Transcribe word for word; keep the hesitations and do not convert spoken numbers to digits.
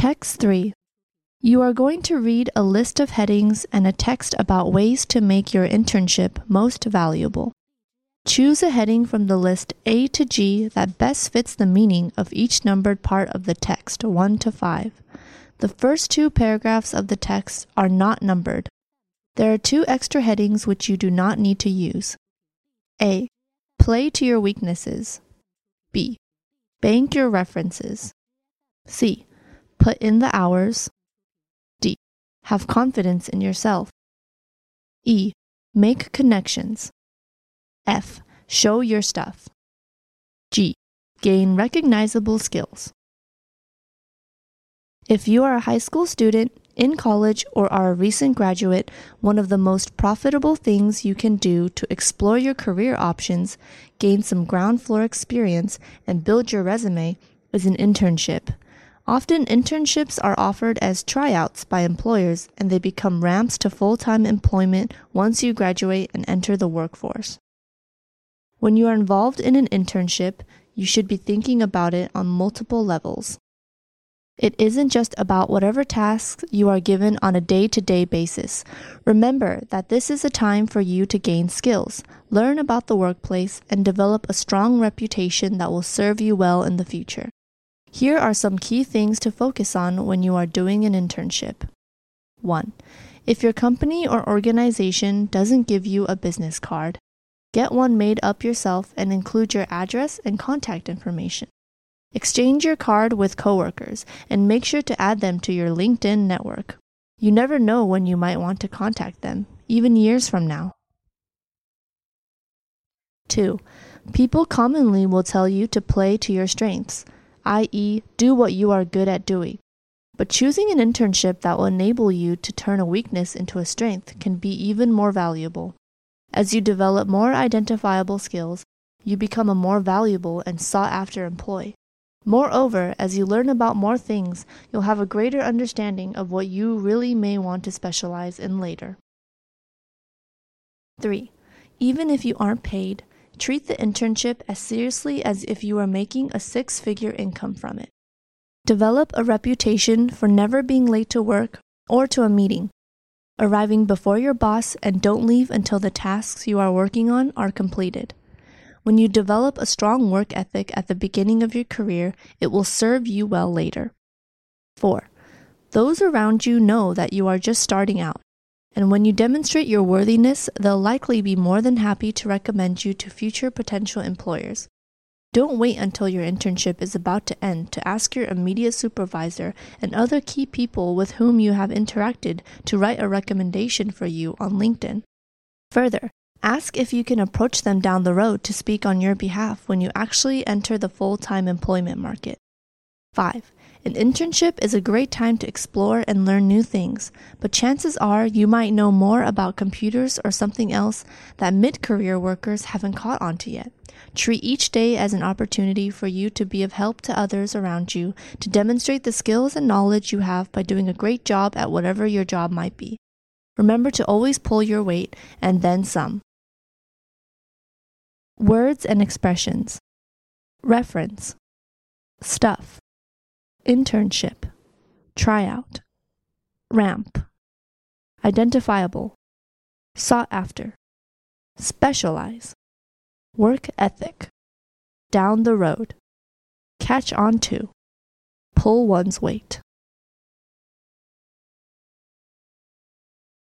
Text three. You are going to read a list of headings and a text about ways to make your internship most valuable. Choose a heading from the list A to G that best fits the meaning of each numbered part of the text one to five. The first two paragraphs of the text are not numbered. There are two extra headings which you do not need to use. A. Play to your weaknesses. B. Bank your references. C. Put in the hours. D. Have confidence in yourself. E. Make connections. F. Show your stuff. G. Gain recognizable skills. If you are a high school student, in college, or are a recent graduate, one of the most profitable things you can do to explore your career options, gain some ground floor experience, and build your resume is an internship. Often internships are offered as tryouts by employers, and they become ramps to full-time employment once you graduate and enter the workforce. When you are involved in an internship, you should be thinking about it on multiple levels. It isn't just about whatever tasks you are given on a day-to-day basis. Remember that this is a time for you to gain skills, learn about the workplace, and develop a strong reputation that will serve you well in the future. Here are some key things to focus on when you are doing an internship. one. If your company or organization doesn't give you a business card, get one made up yourself and include your address and contact information. Exchange your card with coworkers and make sure to add them to your LinkedIn network. You never know when you might want to contact them, even years from now. two. People commonly will tell you to play to your strengths, that is, do what you are good at doing. But choosing an internship that will enable you to turn a weakness into a strength can be even more valuable. As you develop more identifiable skills, you become a more valuable and sought-after employee. Moreover, as you learn about more things, you'll have a greater understanding of what you really may want to specialize in later. three. Even if you aren't paid, treat the internship as seriously as if you were making a six-figure income from it. Develop a reputation for never being late to work or to a meeting, arriving before your boss, and don't leave until the tasks you are working on are completed. When you develop a strong work ethic at the beginning of your career, it will serve you well later. four. Those around you know that you are just starting out, and when you demonstrate your worthiness, they'll likely be more than happy to recommend you to future potential employers. Don't wait until your internship is about to end to ask your immediate supervisor and other key people with whom you have interacted to write a recommendation for you on LinkedIn. Further, ask if you can approach them down the road to speak on your behalf when you actually enter the full-time employment market. five. An internship is a great time to explore and learn new things, but chances are you might know more about computers or something else that mid-career workers haven't caught on to yet. Treat each day as an opportunity for you to be of help to others around you, to demonstrate the skills and knowledge you have by doing a great job at whatever your job might be. Remember to always pull your weight, and then some. Words and expressions. Reference. Stuff. Internship. Tryout. Ramp. Identifiable. Sought after. Specialize. Work ethic. Down the road. Catch on to. Pull one's weight.